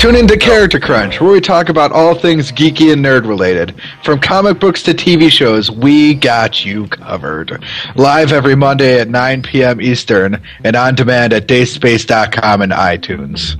Tune in to Character Crunch, where we talk about all things geeky and nerd-related. From comic books to TV shows, we got you covered. Live every Monday at 9 p.m. Eastern, and on demand at dayspace.com and iTunes.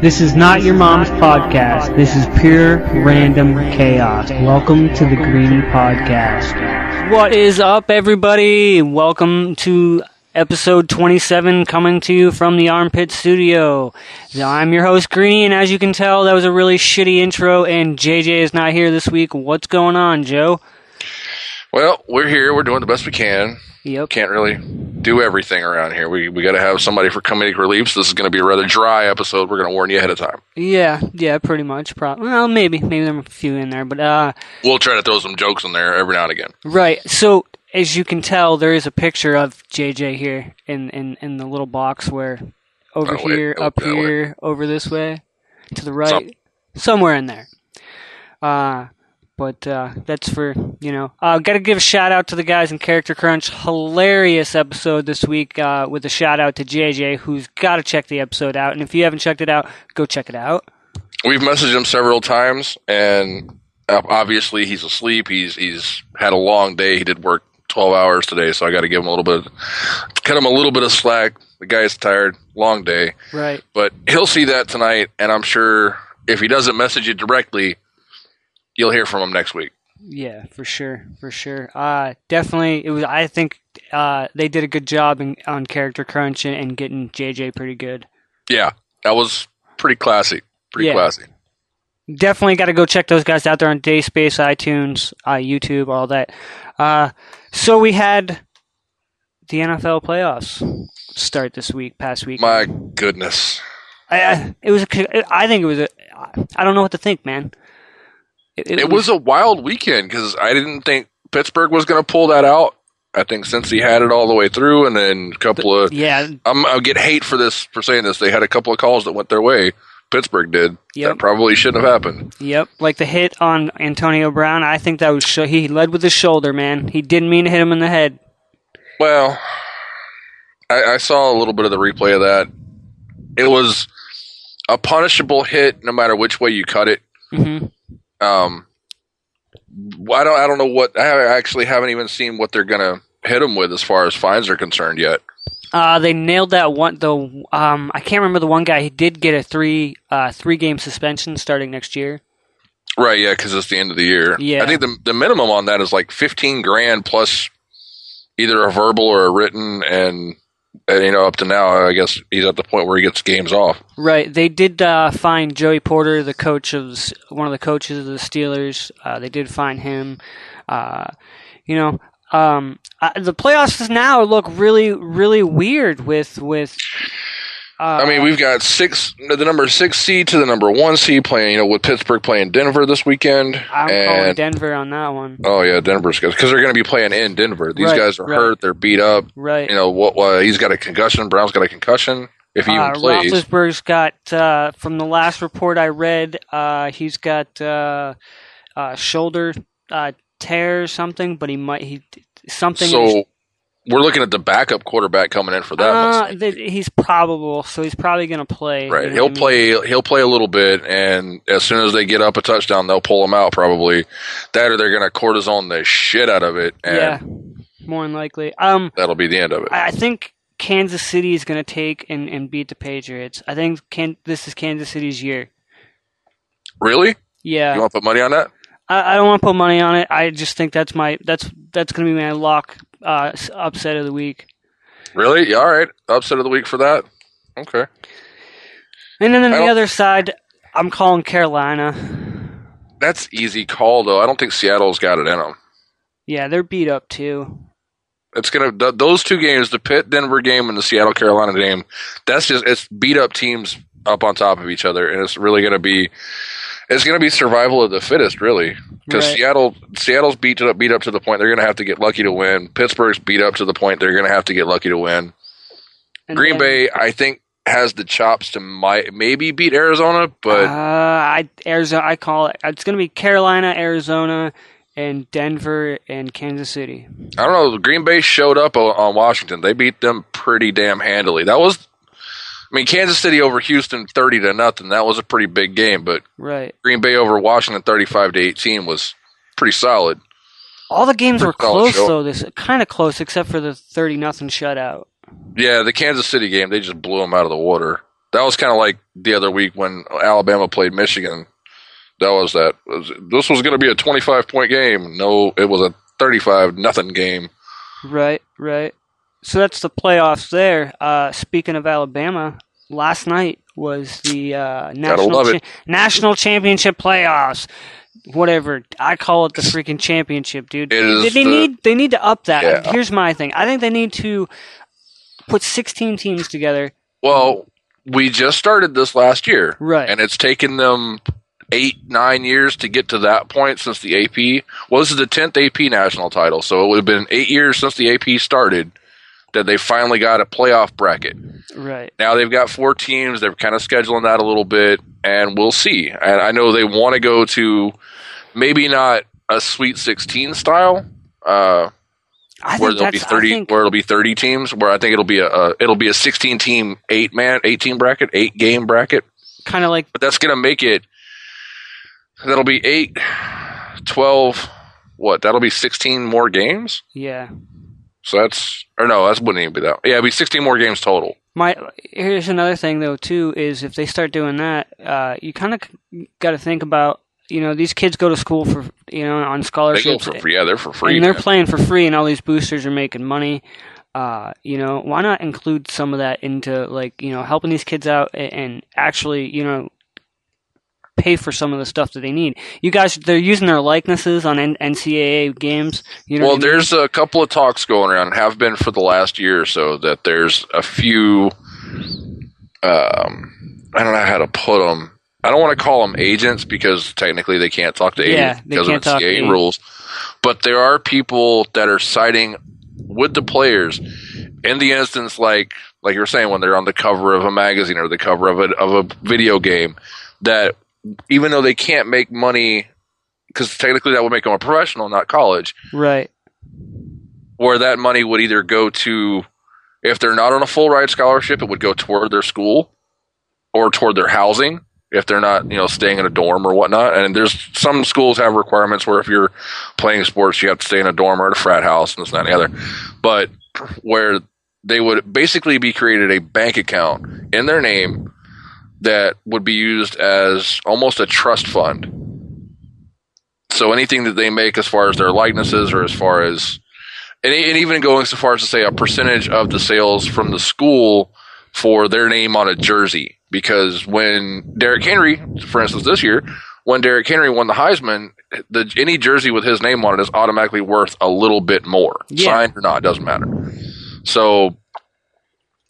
This is not your mom's podcast. This is pure random chaos. Welcome to the Greenie Podcast. What is up, everybody? Welcome to Episode 27, coming to you from the Armpit Studio. I'm your host, Greenie, and as you can tell, that was a really shitty intro, and JJ is not here this week. What's going on, Joe? Well, we're here. We're doing the best we can. Yep. Can't really do everything around here. We got to have somebody for comedic relief, so this is going to be a rather dry episode. We're going to warn you ahead of time. Yeah, pretty much. Well, maybe there are a few in there, but... we'll try to throw some jokes in there every now and again. Right, so... As you can tell, there is a picture of JJ here in the little box where over this way, to the right, somewhere in there. But that's for, you know. Got to give a shout-out to the guys in Character Crunch. Hilarious episode this week with a shout-out to JJ, who's got to check the episode out. And if you haven't checked it out, go check it out. We've messaged him several times, and obviously he's asleep. He's had a long day. He did work 12 hours today, so I got to give him cut him a little bit of slack. The guy's tired, long day. Right. But he'll see that tonight, and I'm sure if he doesn't message you directly, you'll hear from him next week. Yeah, for sure. Definitely, it was. I think they did a good job on Character Crunch and getting JJ pretty good. Yeah, that was pretty classy. Pretty classy. Definitely got to go check those guys out there on Dayspace, iTunes, YouTube, all that. So we had the NFL playoffs start this week, past week. My goodness. I don't know what to think, man. It was a wild weekend because I didn't think Pittsburgh was going to pull that out. I think since he had it all the way through, and then I'll get hate for saying this. They had a couple of calls that went their way. Pittsburgh did. Yep. That probably shouldn't have happened. Yep. Like the hit on Antonio Brown, I think that was he led with his shoulder, man. He didn't mean to hit him in the head. Well, I saw a little bit of the replay of that. It was a punishable hit no matter which way you cut it. Mm-hmm. I don't know what – I actually haven't even seen what they're going to hit him with as far as fines are concerned yet. They nailed that one, though. I can't remember the one guy. He did get a three-game suspension starting next year. Right, yeah, because it's the end of the year. Yeah. I think the minimum on that is like $15,000 plus either a verbal or a written, and up to now, I guess he's at the point where he gets games off. Right. They did fine Joey Porter, the coach of one of the coaches of the Steelers. They did fine him. The playoffs now look really, really weird we've got the number 6 seed to the number 1 seed playing, with Pittsburgh playing Denver this weekend. I'm calling Denver on that one. Oh, yeah, Denver's good because they're going to be playing in Denver. These guys are hurt. They're beat up. Right. He's got a concussion. Brown's got a concussion. If he even plays. Roethlisberger's got, from the last report I read, he's got shoulder tear or something, but something. So we're looking at the backup quarterback coming in for that. He's probable, so he's probably going to play. Right, He'll play a little bit, and as soon as they get up a touchdown, they'll pull him out probably. That or they're going to cortisone the shit out of it. And yeah, more than likely. That'll be the end of it. I think Kansas City is going to take and beat the Patriots. I think this is Kansas City's year. Really? Yeah. You want to put money on that? I don't want to put money on it. I just think that's going to be my lock upset of the week. Really? Yeah, all right. Upset of the week for that? Okay. And then on the other side, I'm calling Carolina. That's easy call, though. I don't think Seattle's got it in them. Yeah, they're beat up, too. It's going to – those two games, the Pitt-Denver game and the Seattle-Carolina game, that's just – it's beat-up teams up on top of each other, and it's really going to be – it's going to be survival of the fittest, really, because Seattle's beat up to the point they're going to have to get lucky to win. Pittsburgh's beat up to the point they're going to have to get lucky to win. And Green Bay, I think, has the chops to maybe beat Arizona, but I call it. It's going to be Carolina, Arizona, and Denver and Kansas City. I don't know. Green Bay showed up on Washington. They beat them pretty damn handily. That was I mean, Kansas City over Houston 30-0. That was a pretty big game, but right. Green Bay over Washington 35-18 was pretty solid. All the games were close though. This kind of close, except for the 30-0 shutout. Yeah, the Kansas City game, they just blew them out of the water. That was kind of like the other week when Alabama played Michigan. This was going to be a 25-point game. No, it was a 35-0 game. Right, right. So that's the playoffs there. Speaking of Alabama, last night was the national championship playoffs. Whatever. I call it the freaking championship, dude. They need to up that. Yeah. Here's my thing. I think they need to put 16 teams together. Well, we just started this last year. Right. And it's taken them 8-9 years to get to that point since the AP. Well, this is the 10th AP national title, so it would have been 8 years since the AP started that they finally got a playoff bracket. Right. Now they've got 4 teams. They're kind of scheduling that a little bit, and we'll see. And I know they want to go to maybe not a Sweet 16 style, where it'll be 30 teams. Where I think it'll be a 16 team 8 game bracket. Kind of like, but that's gonna make it. That'll be 8, 12, what? That'll be 16 more games? Yeah. So that wouldn't even be that. Yeah, it'd be 16 more games total. Here's another thing, though, too, is if they start doing that, you kind of got to think about, these kids go to school for, on scholarships. They go for free. Yeah, they're for free. And they're playing for free, and all these boosters are making money. Why not include some of that into, helping these kids out and actually, pay for some of the stuff that they need. You guys, they're using their likenesses on NCAA games. There's a couple of talks going around, and have been for the last year or so, that there's a few, I don't know how to put them. I don't want to call them agents because technically they can't talk to agents because of NCAA rules. But there are people that are siding with the players in the instance, like you were saying, when they're on the cover of a magazine or the cover of a video game, that even though they can't make money, because technically that would make them a professional, not college. Right. Where that money would either go to, if they're not on a full ride scholarship, it would go toward their school or toward their housing if they're not, staying in a dorm or whatnot. And there's some schools have requirements where if you're playing sports, you have to stay in a dorm or at a frat house and this, that, and the other. But where they would basically be created a bank account in their name that would be used as almost a trust fund. So anything that they make as far as their likenesses or as far as... And even going so far as to say a percentage of the sales from the school for their name on a jersey. Because when Derrick Henry, for instance this year, when Derrick Henry won the Heisman, any jersey with his name on it is automatically worth a little bit more. Yeah. Signed or not, doesn't matter. So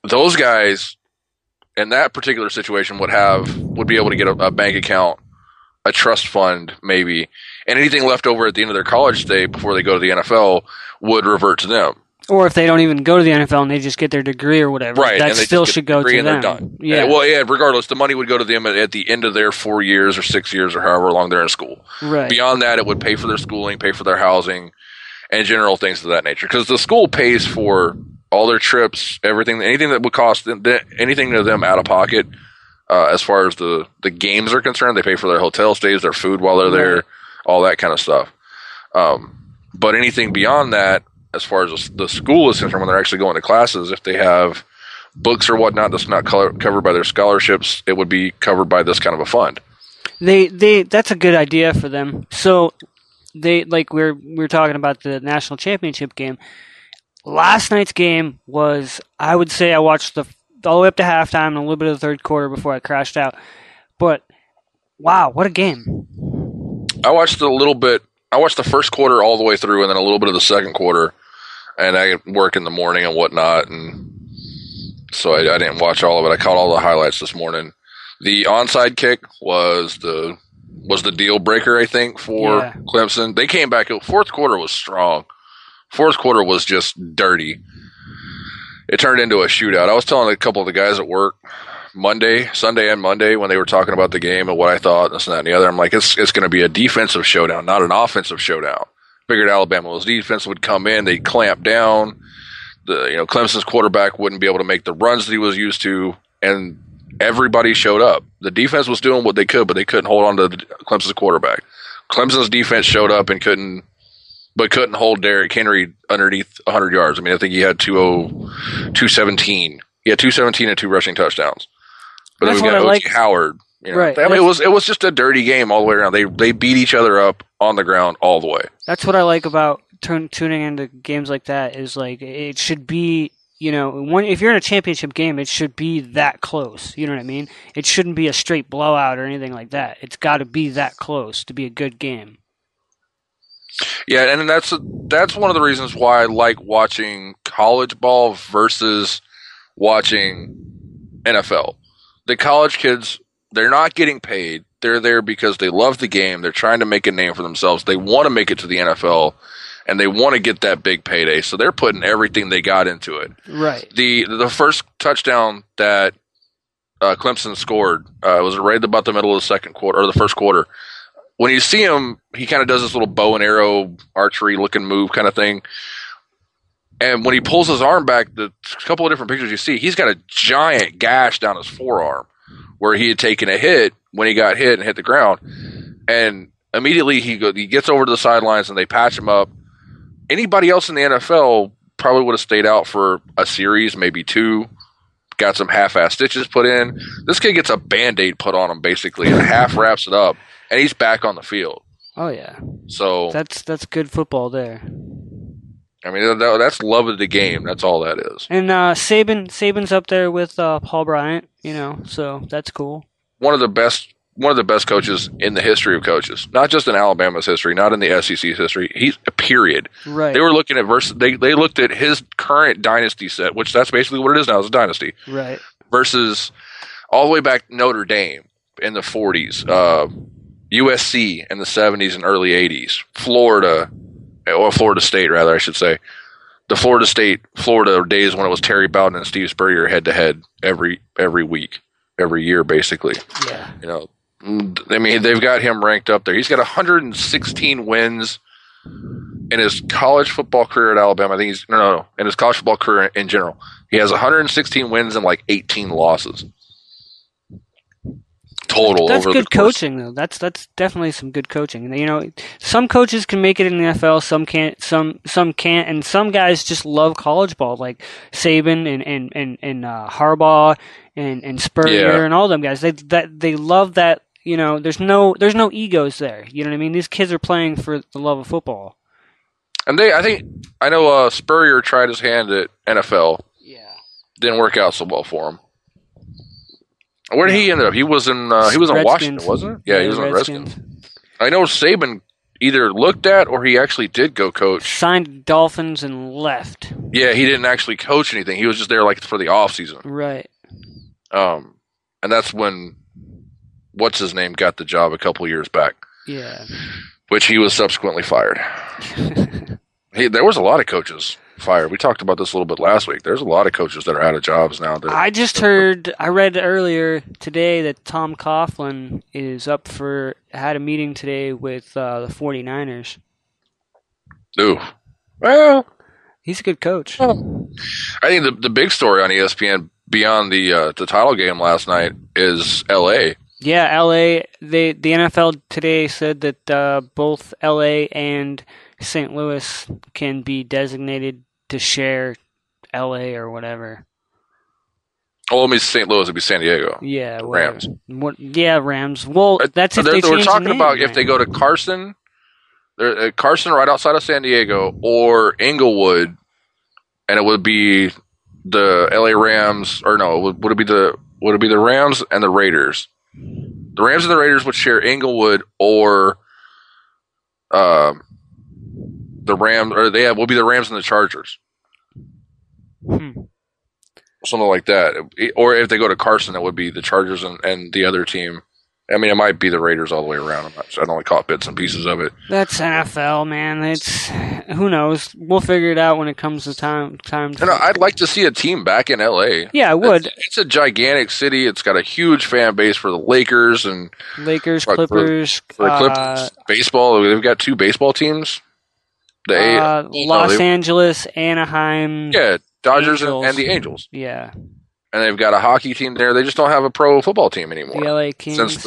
those guys... in that particular situation would be able to get a bank account, a trust fund maybe, and anything left over at the end of their college stay before they go to the NFL would revert to them. Or if they don't even go to the NFL and they just get their degree or whatever, right, that still should go to them. Done. Yeah. Regardless, the money would go to them at the end of their 4 years or 6 years or however long they're in school. Right. Beyond that, it would pay for their schooling, pay for their housing, and general things of that nature. Because the school pays for all their trips, everything, anything that would cost them, anything to them out of pocket, as far as the games are concerned. They pay for their hotel stays, their food while they're there, all that kind of stuff. But anything beyond that, as far as the school is concerned, when they're actually going to classes, if they have books or whatnot that's not covered by their scholarships, it would be covered by this kind of a fund. That's a good idea for them. So they we're talking about the national championship game. Last night's game was, I would say I watched all the way up to halftime and a little bit of the third quarter before I crashed out. But, wow, what a game. I watched the first quarter all the way through and then a little bit of the second quarter. And I work in the morning and whatnot. And so I didn't watch all of it. I caught all the highlights this morning. The onside kick was the deal breaker, I think, for Clemson. They came back. Fourth quarter was strong. Fourth quarter was just dirty. It turned into a shootout. I was telling a couple of the guys at work Sunday and Monday when they were talking about the game and what I thought, this and that and the other. I'm like, it's going to be a defensive showdown, not an offensive showdown. Figured Alabama's defense would come in, they'd clamp down. Clemson's quarterback wouldn't be able to make the runs that he was used to. and everybody showed up. The defense was doing what they could, but they couldn't hold on to Clemson's quarterback. Clemson's defense showed up and couldn't hold Derrick Henry underneath 100 yards. I mean, I think he had 217. He had 217 and two rushing touchdowns. But then we got O.J. Howard. You know, right. I mean, it was just a dirty game all the way around. They beat each other up on the ground all the way. That's what I like about tuning into games like that, is like it should be, you know, if you're in a championship game, it should be that close. You know what I mean? It shouldn't be a straight blowout or anything like that. It's got to be that close to be a good game. Yeah, and that's one of the reasons why I like watching college ball versus watching NFL. The college kids, they're not getting paid. They're there because they love the game. They're trying to make a name for themselves. They want to make it to the NFL, and they want to get that big payday. So they're putting everything they got into it. Right. The first touchdown that Clemson scored was right about the middle of the second quarter, or the first quarter. When you see him, he kind of does this little bow and arrow archery looking move kind of thing. And when he pulls his arm back, the couple of different pictures you see, he's got a giant gash down his forearm where he had taken a hit when he got hit and hit the ground. And immediately he gets over to the sidelines and they patch him up. Anybody else in the NFL probably would have stayed out for a series, maybe two, got some half-ass stitches put in. This kid gets a Band-Aid put on him basically and half wraps it up, and he's back on the field. Oh, yeah. So that's good football there. I mean, that's love of the game. That's all that is. And Saban's up there with Paul Bryant, you know, so that's cool. One of the best coaches in the history of coaches, not just in Alabama's history, not in the SEC's history. He's a period. Right. They were looking at They looked at his current dynasty set, which that's basically what it is now. It's a dynasty. Right. Versus all the way back Notre Dame in the 40s, USC in the 70s and early 80s, Florida State rather, I should say. The Florida days when it was Terry Bowden and Steve Spurrier head to head every week, every year basically. Yeah. You know. I mean, they've got him ranked up there. He's got 116 wins in his college football career at Alabama. I think in his college football career in general. He has 116 wins and like 18 losses total. That's over good coaching, though. That's definitely some good coaching. You know, some coaches can make it in the NFL, some can't, some can't, and some guys just love college ball, like Saban and Harbaugh and Spurrier and all them guys. They love that. You know, there's no egos there. You know what I mean? These kids are playing for the love of football. And I know Spurrier tried his hand at NFL. Yeah. Didn't work out so well for him. Where did he end up? He was in Washington, wasn't it? Yeah, he was on Redskins. I know Saban either looked at or he actually did go coach. Signed Dolphins and left. Yeah, he didn't actually coach anything. He was just there like for the offseason. Right. And that's when what's his name got the job a couple years back. Yeah. Which he was subsequently fired. There was a lot of coaches fired. We talked about this a little bit last week. There's a lot of coaches that are out of jobs now. I read earlier today that Tom Coughlin had a meeting today with the 49ers. Ooh. Well. He's a good coach. Well, I think the big story on ESPN beyond the title game last night is LA. Yeah, LA. The NFL today said that both LA and St. Louis can be designated to share LA or whatever. Oh, I mean, St. Louis would be San Diego. Yeah, Rams. Rams. Well, that's if they change the name. We're talking about if they go to Carson, Carson right outside of San Diego, or Englewood, and it would be the LA Rams, or no, would it be the Rams and the Raiders? The Rams and the Raiders would share Englewood, or the Rams, or will be the Rams and the Chargers, something like that. Or if they go to Carson, it would be the Chargers and the other team. I mean, it might be the Raiders all the way around. I'd only caught bits and pieces of it. That's NFL, man. It's who knows. We'll figure it out when it comes to time. I'd like to see a team back in LA. Yeah, I would. It's a gigantic city. It's got a huge fan base for the Lakers and Clippers. For the Clippers, baseball. They've got two baseball teams. Los Angeles, Anaheim, Dodgers, and the Angels. Yeah, and they've got a hockey team there. They just don't have a pro football team anymore. The LA Kings. Since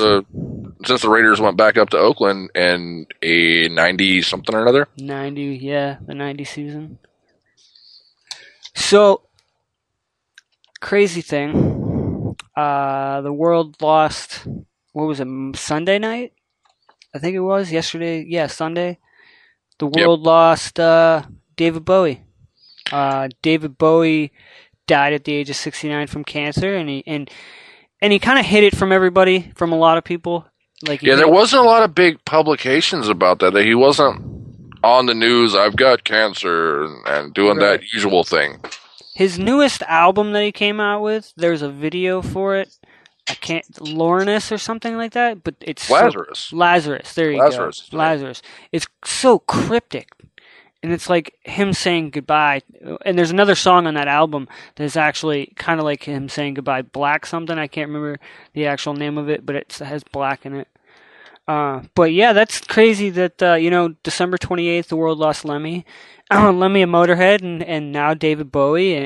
the Raiders went back up to Oakland in a 90-something or another. 90, yeah, the 90 season. So, crazy thing. The world lost, what was it, Sunday night? I think it was yesterday. Yeah, Sunday. The world lost David Bowie. David Bowie died at the age of 69 from cancer, and he kind of hid it from everybody, from a lot of people. Like, there wasn't a lot of big publications about that. He wasn't on the news, I've got cancer, and doing that usual thing. His newest album that he came out with, there's a video for it. I can't, Laurinus or something like that, but it's Lazarus. There you go. Lazarus. It's so cryptic. And it's like him saying goodbye. And there's another song on that album that's actually kind of like him saying goodbye. Black something. I can't remember the actual name of it, but it has black in it. But yeah, that's crazy that, December 28th, the world lost Lemmy. Lemmy and Motorhead and now David Bowie.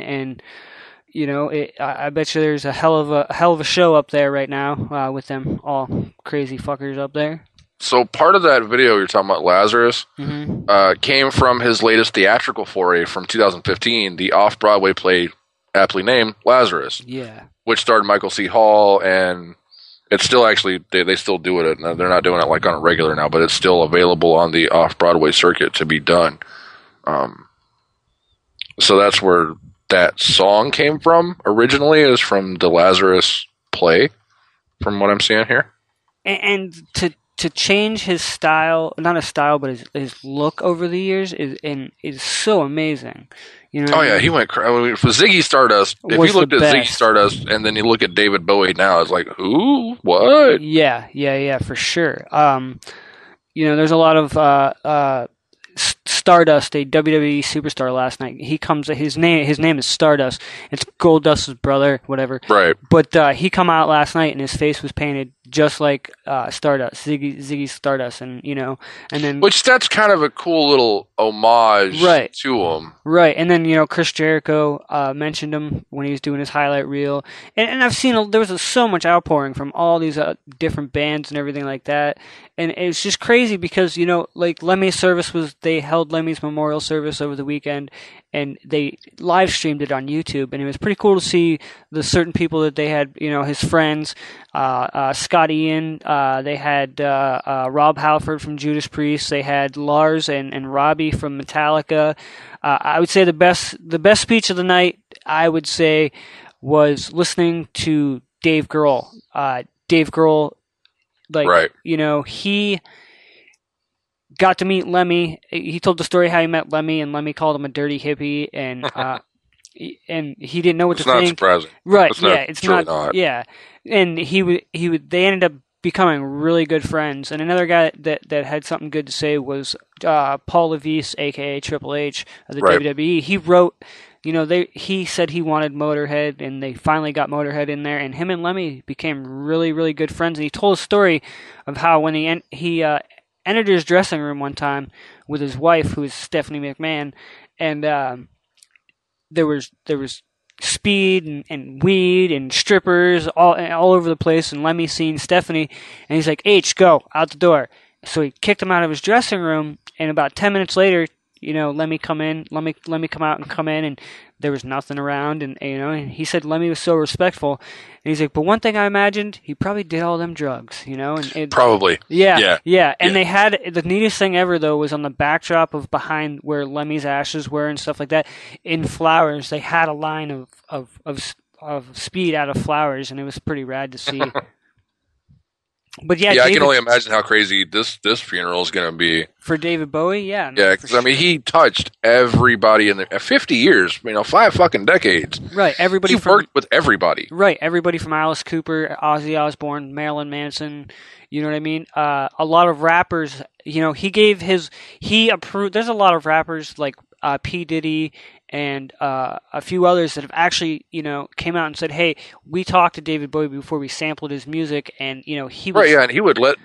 I bet you there's a hell of a show up there right now with them all crazy fuckers up there. So part of that video you're talking about, Lazarus, came from his latest theatrical foray from 2015, the off-Broadway play aptly named Lazarus, which starred Michael C. Hall, and it's still actually they still do it. They're not doing it like on a regular now, but it's still available on the off-Broadway circuit to be done. So that's where that song came from originally, is from the Lazarus play, from what I'm seeing here. To change his style, not his style, but his look over the years is so amazing. You know? Oh yeah, he went for Ziggy Stardust. If you looked at Ziggy Stardust and then you look at David Bowie now, it's like, who? What? Yeah, for sure. There's a lot of Stardust, a WWE superstar last night. He comes. His name is Stardust. It's Gold Dust's brother, whatever. Right. But he come out last night, and his face was painted just like Stardust, Ziggy Stardust, and then that's kind of a cool little homage to him. Right. And then Chris Jericho mentioned him when he was doing his highlight reel, and I've seen so much outpouring from all these different bands and everything like that, and it's just crazy because like Lemmy's service was, they held Lemmy's memorial service over the weekend, and they live streamed it on YouTube, and it was pretty cool to see the certain people that they had, his friends, Scott Ian, they had Rob Halford from Judas Priest, they had Lars and Robbie from Metallica. I would say the best speech of the night, I would say, was listening to Dave Grohl. Dave Grohl, he got to meet Lemmy. He told the story how he met Lemmy, and Lemmy called him a dirty hippie, and he didn't know what to think. It's not surprising, right? It's not. Yeah, and he would. They ended up becoming really good friends. And another guy that had something good to say was Paul Levesque, aka Triple H of the WWE. He wrote, he said he wanted Motorhead, and they finally got Motorhead in there, and him and Lemmy became really, really good friends. And he told a story of how when he entered his dressing room one time with his wife, who is Stephanie McMahon, and there was speed and weed and strippers all over the place, and Lemmy seen Stephanie, and he's like, H, go, out the door. So he kicked him out of his dressing room, and about 10 minutes later, Lemmy come out and come in, and there was nothing around, and he said Lemmy was so respectful, and he's like, but one thing I imagined, he probably did all them drugs, probably. Yeah. And they had, the neatest thing ever though was on the backdrop of behind where Lemmy's ashes were and stuff like that, in flowers, they had a line of speed out of flowers, and it was pretty rad to see. But yeah, I can only imagine how crazy this funeral is going to be for David Bowie. Yeah, no, because sure. I mean, he touched everybody in the 50 years, 5 fucking decades. Right, everybody. He worked with everybody. Right, everybody from Alice Cooper, Ozzy Osbourne, Marilyn Manson. You know what I mean? A lot of rappers. He approved. There's a lot of rappers like P. Diddy and a few others that have actually, came out and said, hey, we talked to David Bowie before we sampled his music, and, he was... Right, yeah, and he would let,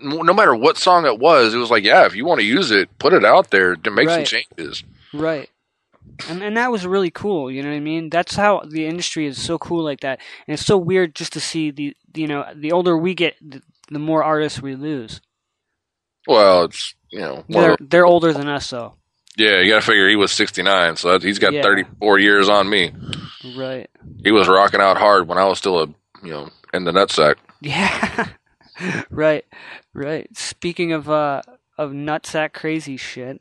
no matter what song it was like, yeah, if you want to use it, put it out there to make some changes. Right. And that was really cool, you know what I mean? That's how the industry is so cool like that. And it's so weird just to see the older we get, the more artists we lose. Well, it's, They're older than us, though. Yeah, you got to figure he was 69, so he's got 34 years on me. Right. He was rocking out hard when I was still in the nutsack. Yeah. Right. Speaking of nutsack crazy shit.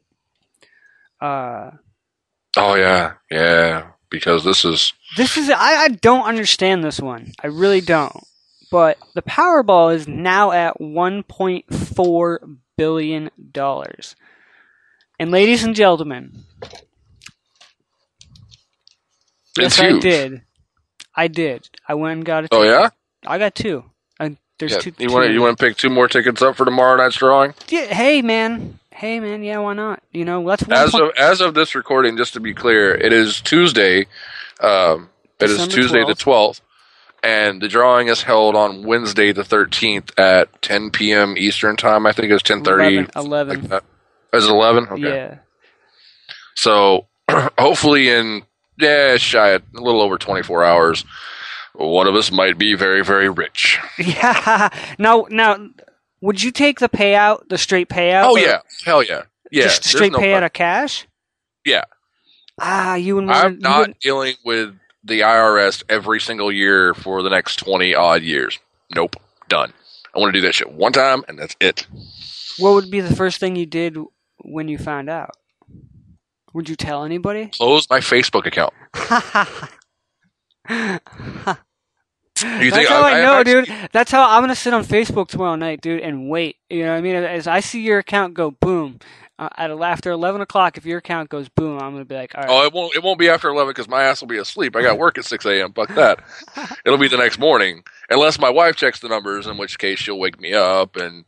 Oh yeah. Because this is I don't understand this one. I really don't. But the Powerball is now at $1.4 billion. And ladies and gentlemen, it's huge. I did. I went and got a ticket. Oh yeah? I got two. There's two. You want to pick two more tickets up for tomorrow night's drawing? Yeah, hey man, yeah, why not? That's as of this recording, just to be clear, it is Tuesday. Tuesday 12th. The 12th, and the drawing is held on Wednesday the 13th at 10 p.m. Eastern time. I think it's 10:30. 11. Like is it 11? Okay. Yeah. So hopefully in a little over 24 hours, one of us might be very, very rich. Yeah. Now, would you take the payout, the straight payout? Oh, yeah. Hell, yeah. Yeah. Just straight payout of cash? Yeah. I'm not dealing with the IRS every single year for the next 20-odd years. Nope. Done. I want to do that shit one time, and that's it. What would be the first thing you did when you found out? Would you tell anybody? Close my Facebook account. That's how I know, dude. That's how I'm going to sit on Facebook tomorrow night, dude, and wait. You know what I mean? As I see your account go boom, after 11 o'clock, if your account goes boom, I'm going to be like, all right. Oh, it won't be after 11 because my ass will be asleep. I got work at 6 a.m. Fuck that. It'll be the next morning. Unless my wife checks the numbers, in which case she'll wake me up and,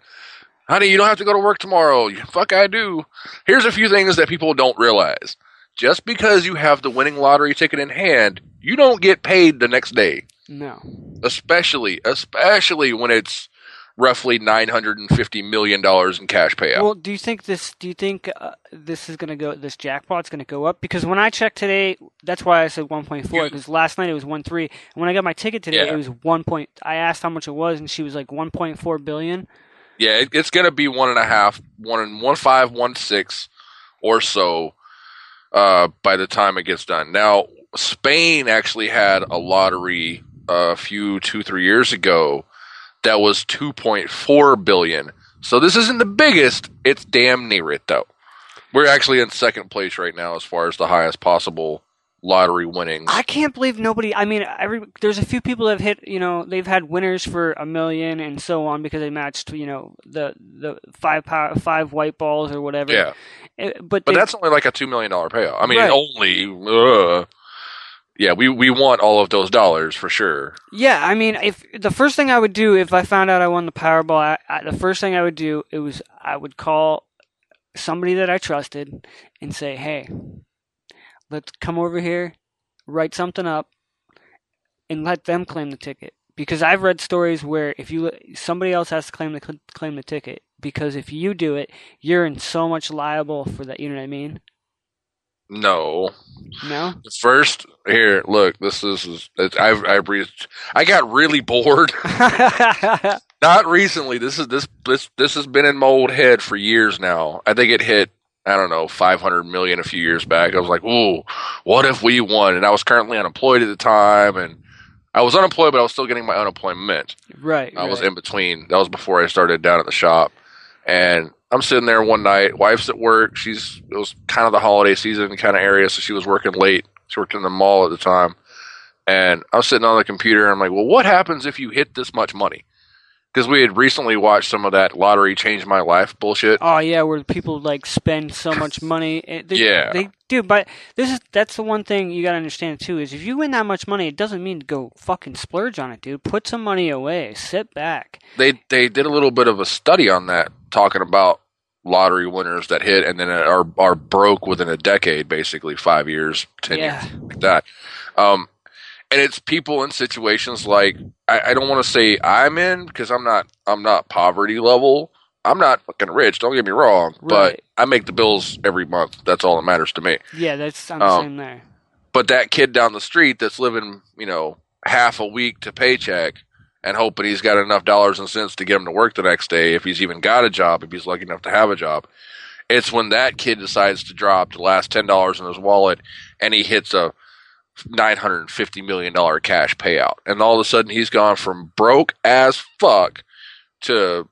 honey, you don't have to go to work tomorrow. Fuck, I do. Here's a few things that people don't realize. Just because you have the winning lottery ticket in hand, you don't get paid the next day. No. Especially when it's roughly $950 million in cash payout. Well, do you think this jackpot's going to go up? Because when I checked today, that's why I said 1.4, because last night it was 1.3. And when I got my ticket today, it was 1. I asked how much it was, and she was like $1.4 billion. Yeah, it's going to be 1.5, 1.5, 1.6 or so by the time it gets done. Now, Spain actually had a lottery a few 2-3 years ago that was 2.4 billion. So this isn't the biggest, it's damn near it though. We're actually in second place right now as far as the highest possible lottery winnings. I can't believe nobody. I mean, there's a few people that have hit. They've had winners for $1 million and so on because they matched. The five white balls or whatever. Yeah, but that's only like a $2 million payout. I mean, right. Only. Yeah, we want all of those dollars for sure. Yeah, I mean, if the first thing I would do if I found out I won the Powerball, the first thing I would do I would call somebody that I trusted and say, "Hey, let's come over here, write something up, and let them claim the ticket." Because I've read stories where if somebody else has to claim the ticket, because if you do it, you're in so much liable for that. You know what I mean? No. First, here, look. I got really bored. Not recently. This has been in my old head for years now. I think it hit, I don't know, 500 million a few years back. I was like, ooh, what if we won? And I was currently unemployed at the time, and I was unemployed, but I was still getting my unemployment. Right. I was in between. That was before I started down at the shop, and I'm sitting there one night. Wife's at work. It was kind of the holiday season kind of area, so she was working late. She worked in the mall at the time. And I was sitting on the computer, and I'm like, well, what happens if you hit this much money? Because we had recently watched some of that lottery change my life bullshit. Oh, yeah, where people, like, spend so much money. They do, but that's the one thing you got to understand, too, is if you win that much money, it doesn't mean to go fucking splurge on it, dude. Put some money away. Sit back. They did a little bit of a study on that, talking about lottery winners that hit and then are broke within a decade, basically 5 years, 10 years, like that. And it's people in situations like I don't want to say I'm in because I'm not poverty level. I'm not fucking rich, don't get me wrong, but I make the bills every month. That's all that matters to me. Yeah, that's I'm the same there. But that kid down the street that's living, you know, half a week to paycheck and hoping he's got enough dollars and cents to get him to work the next day, if he's even got a job, if he's lucky enough to have a job. It's when that kid decides to drop the last $10 in his wallet and he hits a $950 million cash payout. And all of a sudden he's gone from broke as fuck to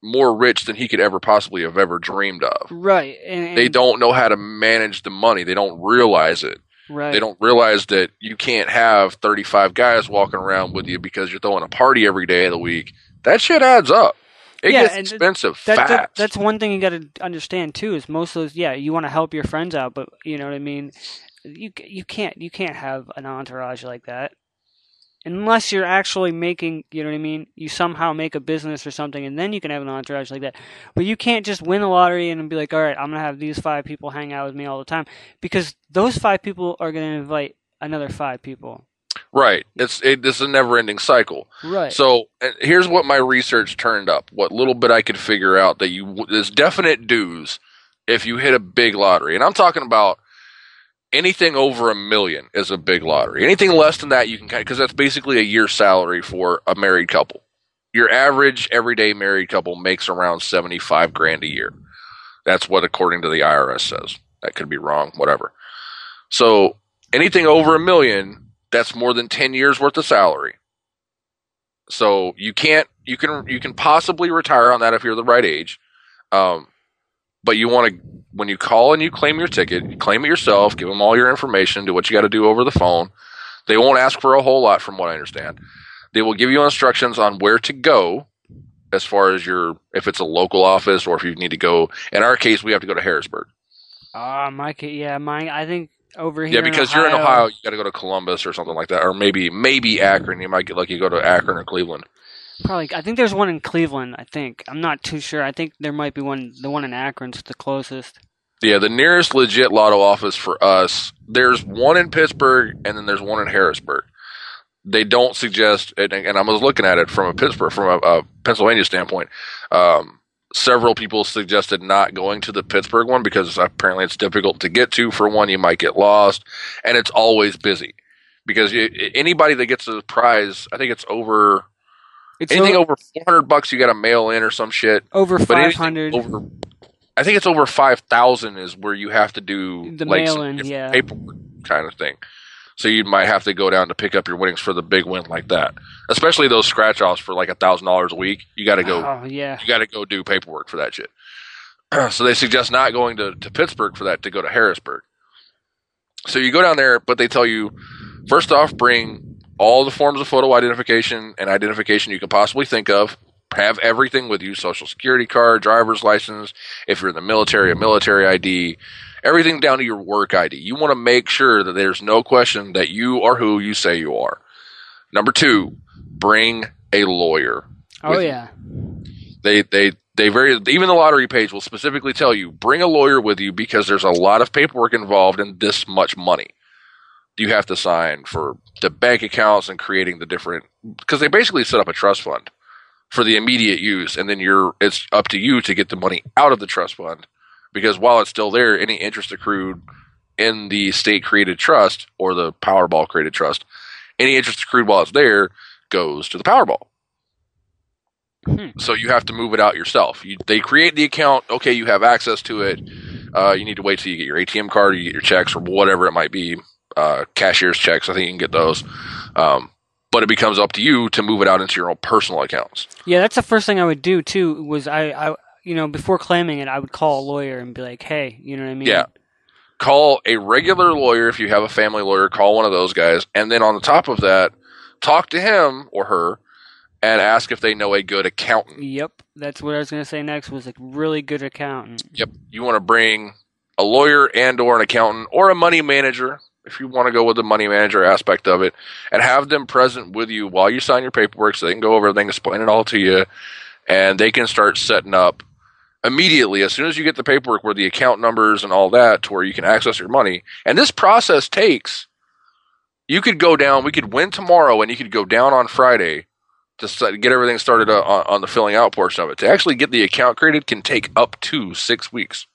more rich than he could ever possibly have ever dreamed of. Right. And they don't know how to manage the money. They don't realize it. Right. They don't realize that you can't have 35 guys walking around with you because you're throwing a party every day of the week. That shit adds up. It gets expensive fast. That's one thing you got to understand too. Is most of those, you want to help your friends out, but you know what I mean. You can't have an entourage like that unless you're actually making. You know what I mean. You somehow make a business or something, and then you can have an entourage like that. But you can't just win the lottery and be like, all right, I'm gonna have these 5 people hang out with me all the time, because those 5 people are gonna invite another 5 people. Right. It's a never-ending cycle. Right. So here's what my research turned up. What little bit I could figure out, that there's definite dues if you hit a big lottery. And I'm talking about anything over $1 million is a big lottery. Anything less than that, you can kind of, because that's basically a year's salary for a married couple. Your average everyday married couple makes around $75,000 a year. That's what, according to the IRS, says. That could be wrong, whatever. So anything over $1 million, that's more than 10 years worth of salary. So you can possibly retire on that if you're the right age. But you want to, when you call and you claim your ticket, you claim it yourself, give them all your information, do what you got to do over the phone. They won't ask for a whole lot from what I understand. They will give you instructions on where to go as far as if it's a local office or if you need to go. In our case, we have to go to Harrisburg. I think over here. Yeah, because you're in Ohio, you got to go to Columbus or something like that, or maybe Akron. You might get lucky, go to Akron or Cleveland. Probably, I think there's one in Cleveland. I think, I'm not too sure. I think there might be one. The one in Akron's the closest. Yeah, the nearest legit lotto office for us. There's one in Pittsburgh, and then there's one in Harrisburg. They don't suggest, and I was looking at it from a Pennsylvania standpoint. Several people suggested not going to the Pittsburgh one because apparently it's difficult to get to. For one, you might get lost, and it's always busy because anybody that gets a prize, I think it's over $400, you got to mail in or some shit. Over 500, I think it's over 5,000 is where you have to do the mail in, paperwork kind of thing. So you might have to go down to pick up your winnings for the big win like that. Especially those scratch offs for like $1,000 a week. You got to go. Oh, yeah. You got to go do paperwork for that shit. So they suggest not going to Pittsburgh for that, to go to Harrisburg. So you go down there, but they tell you, first off, bring all the forms of photo identification and identification you can possibly think of. Have everything with you: social security card, driver's license, if you're in the military, a military ID, everything down to your work ID. You want to make sure that there's no question that you are who you say you are. Number 2, bring a lawyer. Oh yeah. Even the lottery page will specifically tell you, bring a lawyer with you because there's a lot of paperwork involved in this much money. You have to sign for the bank accounts and creating the different, because they basically set up a trust fund for the immediate use, and then it's up to you to get the money out of the trust fund, because while it's still there, any interest accrued in the state-created trust or the Powerball-created trust, any interest accrued while it's there goes to the Powerball. So you have to move it out yourself. They create the account. Okay, you have access to it. You need to wait till you get your ATM card or you get your checks or whatever it might be, cashier's checks. I think you can get those. But it becomes up to you to move it out into your own personal accounts. Yeah, that's the first thing I would do too. Was I you know, before claiming it, I would call a lawyer and be like, "Hey, you know what I mean?" Yeah, call a regular lawyer if you have a family lawyer. Call one of those guys, and then on the top of that, talk to him or her and ask if they know a good accountant. Yep, that's what I was going to say next. Was a really good accountant. Yep, you want to bring a lawyer and or an accountant or a money manager, if you want to go with the money manager aspect of it, and have them present with you while you sign your paperwork so they can go over everything, explain it all to you, and they can start setting up immediately as soon as you get the paperwork with the account numbers and all that to where you can access your money. And this process takes – you could go down – we could win tomorrow and you could go down on Friday to get everything started on the filling out portion of it. To actually get the account created can take up to 6 weeks.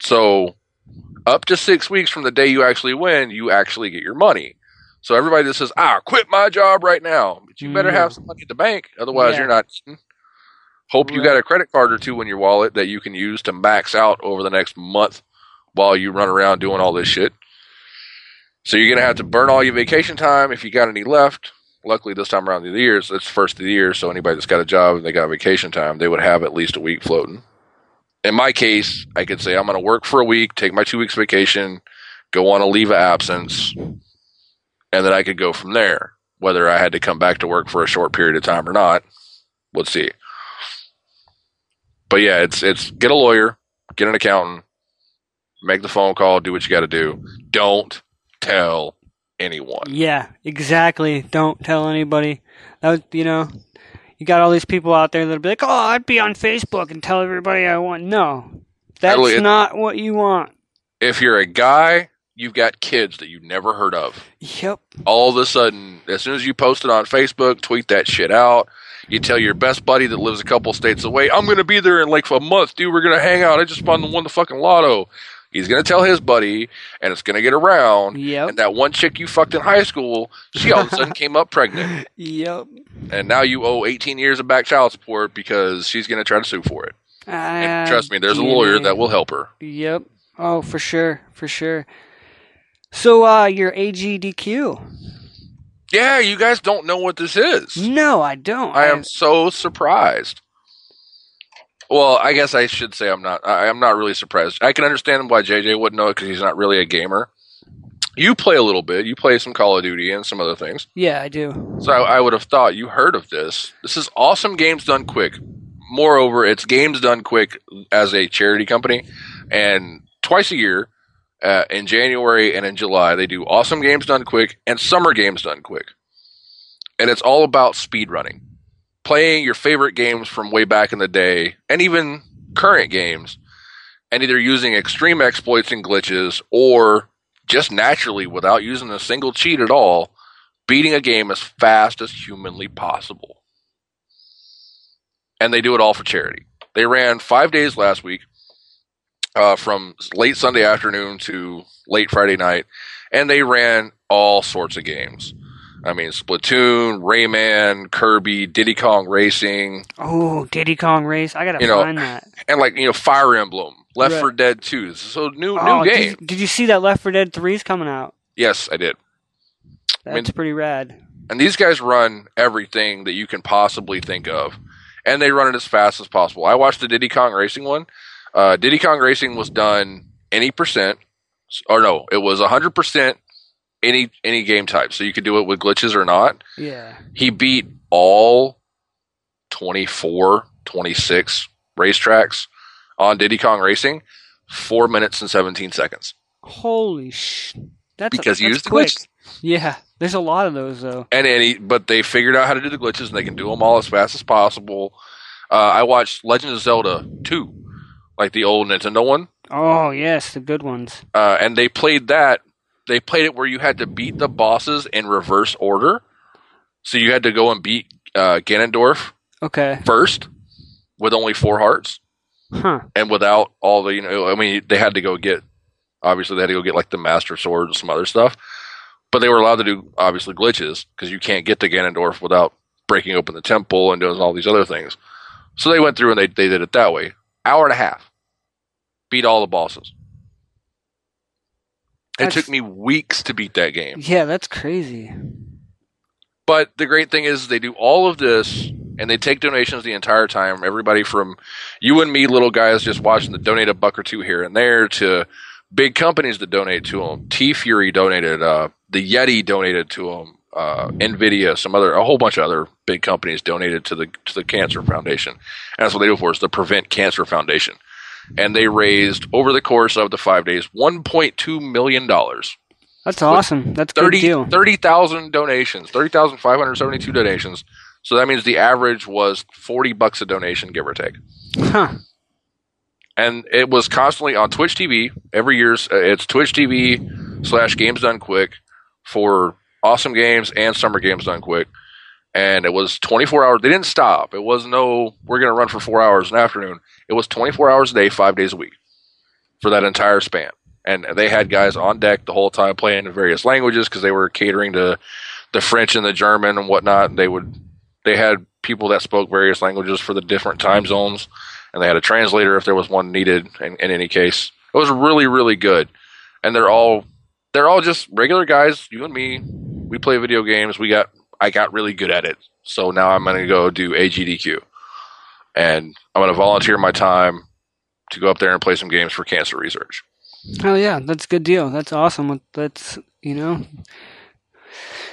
So up to 6 weeks from the day you actually win, you actually get your money. So everybody that says, "I quit my job right now," but you better have some money at the bank, otherwise you're not eating. Hope you got a credit card or two in your wallet that you can use to max out over the next month while you run around doing all this shit. So you're going to have to burn all your vacation time if you got any left. Luckily, this time around the year, it's first of the year, so anybody that's got a job and they got vacation time, they would have at least a week floating. In my case, I could say I'm going to work for a week, take my 2 weeks vacation, go on a leave of absence, and then I could go from there. Whether I had to come back to work for a short period of time or not, we'll see. But yeah, it's get a lawyer, get an accountant, make the phone call, do what you got to do. Don't tell anyone. Yeah, exactly. Don't tell anybody. That was, you know, you got all these people out there that'll be like, "Oh, I'd be on Facebook and tell everybody I want." No, that's not what you want. If you're a guy, you've got kids that you've never heard of. Yep. All of a sudden, as soon as you post it on Facebook, tweet that shit out. You tell your best buddy that lives a couple states away, "I'm going to be there in like a month, dude. We're going to hang out. I just won the fucking lotto." He's going to tell his buddy, and it's going to get around. Yep. And that one chick you fucked in high school, she all of a sudden came up pregnant. Yep. And now you owe 18 years of back child support because she's going to try to sue for it. And trust me, there's a lawyer that will help her. Yep. Oh, for sure. For sure. So your AGDQ. Yeah, you guys don't know what this is. No, I don't. I am so surprised. Well, I guess I should say I'm not. I'm not really surprised. I can understand why JJ wouldn't know it because he's not really a gamer. You play a little bit. You play some Call of Duty and some other things. Yeah, I do. So I would have thought you heard of this. This is Awesome Games Done Quick. Moreover, it's Games Done Quick as a charity company. And twice a year, in January and in July, they do Awesome Games Done Quick and Summer Games Done Quick. And it's all about speedrunning. Playing your favorite games from way back in the day, and even current games, and either using extreme exploits and glitches, or just naturally, without using a single cheat at all, beating a game as fast as humanly possible. And they do it all for charity. They ran 5 days last week, from late Sunday afternoon to late Friday night, and they ran all sorts of games. I mean, Splatoon, Rayman, Kirby, Diddy Kong Racing. Oh, Diddy Kong Race! I gotta find that. And Fire Emblem, Left 4 Dead 2. So new game. Did you see that Left 4 Dead 3 is coming out? Yes, I did. That's pretty rad. And these guys run everything that you can possibly think of, and they run it as fast as possible. I watched the Diddy Kong Racing one. Diddy Kong Racing was done it was 100%. Any game type, so you could do it with glitches or not. Yeah. He beat all 24, 26 racetracks on Diddy Kong Racing, 4 minutes and 17 seconds. Holy shit. Because he used the glitches. Yeah, there's a lot of those, though. But they figured out how to do the glitches, and they can do them all as fast as possible. I watched Legend of Zelda 2, like the old Nintendo one. Oh, yes, the good ones. And they played that. They played it where you had to beat the bosses in reverse order. So you had to go and beat Ganondorf first with only 4 hearts. Huh. And without all the, they had to go get, like the Master Sword and some other stuff. But they were allowed to do, obviously, glitches because you can't get to Ganondorf without breaking open the temple and doing all these other things. So they went through and they did it that way. Hour and a half. Beat all the bosses. It took me weeks to beat that game. Yeah, that's crazy. But the great thing is they do all of this, and they take donations the entire time. Everybody from you and me, little guys, just watching that donate a buck or two here and there, to big companies that donate to them. T-Fury donated. The Yeti donated to them. NVIDIA, a whole bunch of other big companies donated to the Cancer Foundation. And that's what they do for us, the Prevent Cancer Foundation. And they raised, over the course of the 5 days, $1.2 million. That's awesome. That's a good deal. 30,000 donations, 30,572 donations. So that means the average was $40 a donation, give or take. Huh. And it was constantly on Twitch TV. Every year, it's Twitch TV /Games Done Quick for Awesome Games and Summer Games Done Quick. And it was 24 hours. They didn't stop. It was no, we're going to run for 4 hours in the afternoon. It was 24 hours a day, 5 days a week for that entire span. And they had guys on deck the whole time playing in various languages because they were catering to the French and the German and whatnot. And they had people that spoke various languages for the different time zones. And they had a translator if there was one needed in any case. It was really, really good. And they're all just regular guys, you and me. We play video games. I got really good at it. So now I'm going to go do AGDQ. And I'm going to volunteer my time to go up there and play some games for cancer research. Oh yeah, that's a good deal. That's awesome. That's, you know.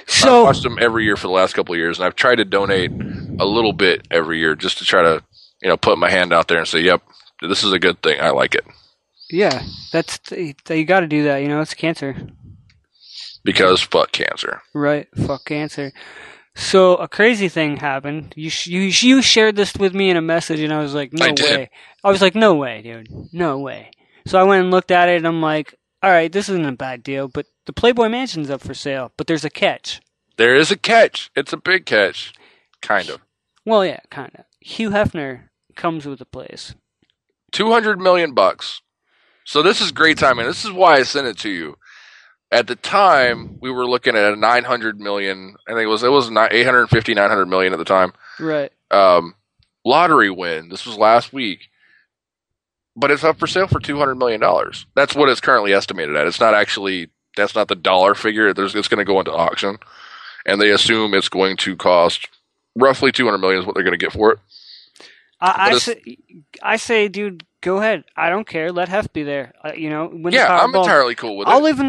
So I've watched them every year for the last couple of years, and I've tried to donate a little bit every year just to try to, you know, put my hand out there and say, "Yep, this is a good thing. I like it." Yeah, that's you got to do that. You know, it's cancer. Because fuck cancer. Right, fuck cancer. So a crazy thing happened. You shared this with me in a message, and I was like, "No way!" I was like, "No way, dude! No way!" So I went and looked at it, and I'm like, all right, this isn't a bad deal, but the Playboy Mansion's up for sale, but there's a catch. There is a catch. It's a big catch. Kind of. Well, yeah, kind of. Hugh Hefner comes with the place. $200 million. So this is great timing. This is why I sent it to you. At the time, we were looking at a $900 million. I think it was 850, 900 million at the time. Right. Lottery win. This was last week. But it's up for sale for $200 million. That's what it's currently estimated at. It's not actually, that's not the dollar figure. It's going to go into auction. And they assume it's going to cost roughly $200 million is what they're going to get for it. I say, dude, go ahead. I don't care. Let Hef be there. You know, entirely cool with it. I'll live in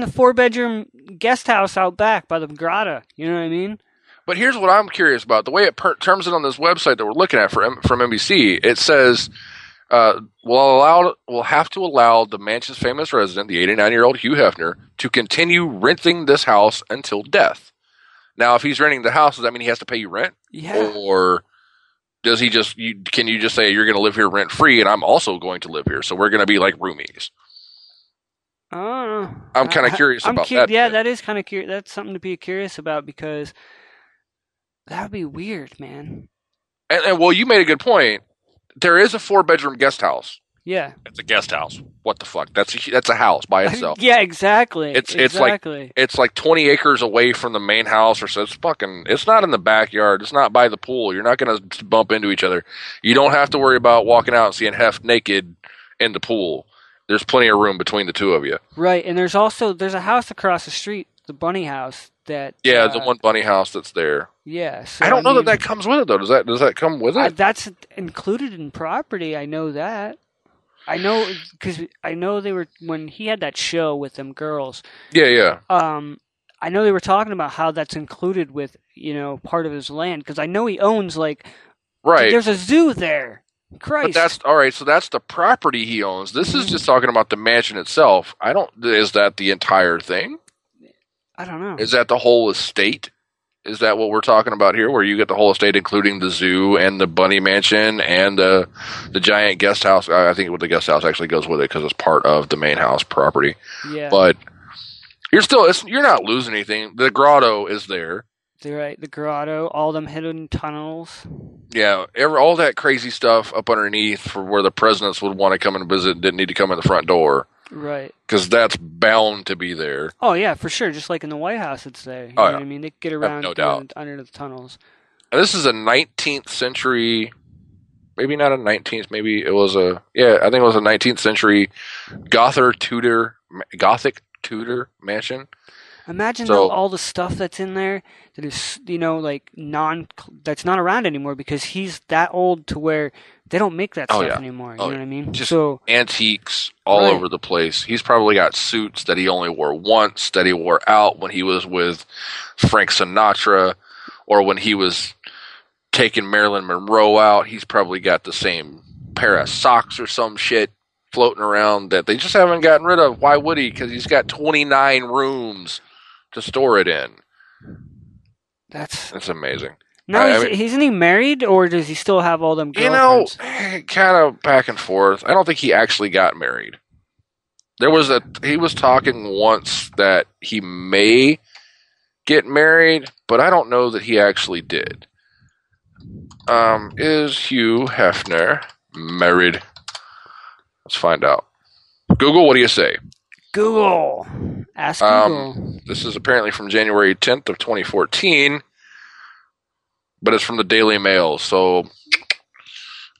the 4-bedroom guest house out back by the Grotto. You know what I mean? But here's what I'm curious about. The way it terms it on this website that we're looking at from NBC, it says... We'll have to allow the mansion's famous resident, the 89-year-old Hugh Hefner, to continue renting this house until death. Now, if he's renting the house, does that mean he has to pay you rent? Yeah. Or does he just? Can you just say you're going to live here rent free, and I'm also going to live here, so we're going to be like roomies? I'm kind of curious about that. Yeah, that is kind of curious. That's something to be curious about because that would be weird, man. And well, you made a good point. There is a 4-bedroom guest house. Yeah, it's a guest house. What the fuck? That's a house by itself. Yeah, exactly. It's like 20 acres away from the main house, or so. It's not in the backyard. It's not by the pool. You're not gonna bump into each other. You don't have to worry about walking out and seeing Hef naked in the pool. There's plenty of room between the two of you. Right, and there's a house across the street, the bunny house. The one bunny house that's there. Yeah, so, I don't know that comes with it though. Does that come with it? That's included in property. I know that. I know because I know they were when he had that show with them girls. Yeah. I know they were talking about how that's included with part of his land because I know he owns right. There's a zoo there. Christ. But that's all right. So that's the property he owns. This is just talking about the mansion itself. Is that the entire thing? I don't know. Is that the whole estate? Is that what we're talking about here, where you get the whole estate, including the zoo and the bunny mansion and the giant guest house? I think the guest house actually goes with it because it's part of the main house property. Yeah. But you're not losing anything. The grotto is there. You're right. The grotto, all them hidden tunnels. Yeah. All that crazy stuff up underneath for where the presidents would want to come and visit and didn't need to come in the front door. Right. Because that's bound to be there. Oh, yeah, for sure. Just like in the White House, it's there. You know what I mean? They get around under the tunnels. And this is a 19th century, maybe not a 19th, maybe it was I think it was a 19th century Gothic Tudor mansion. Imagine all the stuff that's in there that is, that's not around anymore because he's that old to where they don't make that stuff anymore. You know what I mean? Just antiques all over the place. He's probably got suits that he only wore once, that he wore out when he was with Frank Sinatra or when he was taking Marilyn Monroe out. He's probably got the same pair of socks or some shit floating around that they just haven't gotten rid of. Why would he? Because he's got 29 rooms to store it in. That's amazing. Now, isn't he married, or does he still have all them girlfriends? Kind of back and forth. I don't think he actually got married. He was talking once that he may get married, but I don't know that he actually did. Is Hugh Hefner married? Let's find out. Google, what do you say? Google. Ask Google. This is apparently from January 10th of 2014, but it's from the Daily Mail, so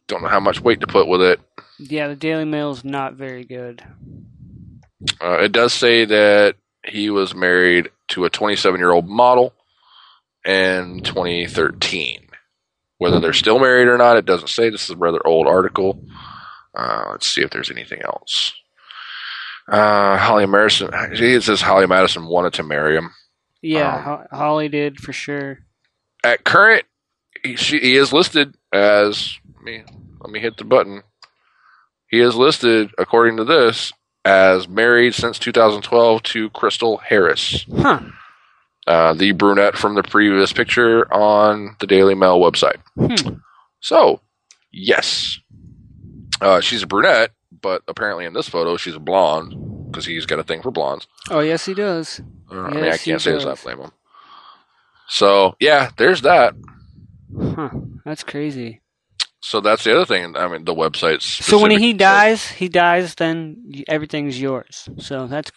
don't know how much weight to put with it. Yeah, the Daily Mail is not very good. It does say that he was married to a 27-year-old model in 2013. Whether they're still married or not, it doesn't say. This is a rather old article. Let's see if there's anything else. Holly Madison. It says Holly Madison wanted to marry him. Yeah, Holly did for sure. At current, he is listed as me. Let me hit the button. He is listed, according to this, as married since 2012 to Crystal Harris, the brunette from the previous picture on the Daily Mail website. So, yes, she's a brunette, but apparently in this photo she's a blonde because he's got a thing for blondes. Oh, yes, he does. Yes, I mean, I can't say this, I blame him. So, yeah, there's that. Huh. That's crazy. So that's the other thing. I mean, the website's so when he dies, then everything's yours. So that's,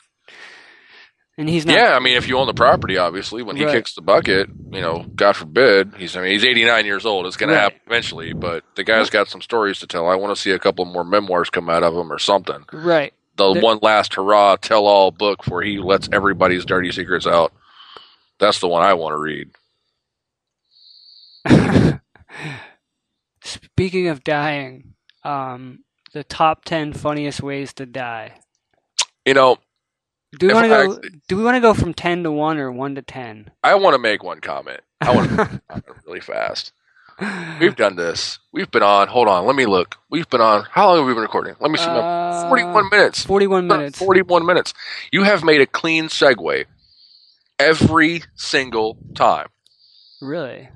and he's not. Yeah, I mean, if you own the property, obviously, when he kicks the bucket, you know, God forbid, he's 89 years old. It's going to happen eventually, but the guy's got some stories to tell. I want to see a couple more memoirs come out of him or something. Right. The one last hurrah, tell-all book where he lets everybody's dirty secrets out. That's the one I want to read. Speaking of dying, the top 10 funniest ways to die. You know, do we want to go from 10 to 1 or 1 to 10? I want to make one comment. I want to make one comment really fast. We've done this. We've been on. Hold on. Let me look. We've been on. How long have we been recording? Let me see. 41 minutes. 41 minutes. 41 minutes. You have made a clean segue every single time. Really?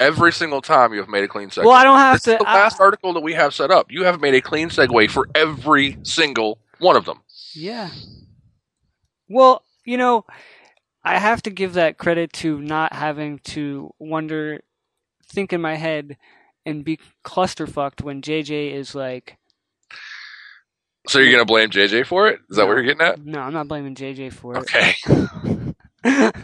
Every single time you have made a clean segue. Well, I don't have to. The last article that we have set up, you have made a clean segue for every single one of them. Yeah. Well, you know, I have to give that credit to not having to think in my head, and be clusterfucked when JJ is like. So you're gonna blame JJ for it? Is that what you're getting at? No, I'm not blaming JJ for it. Okay.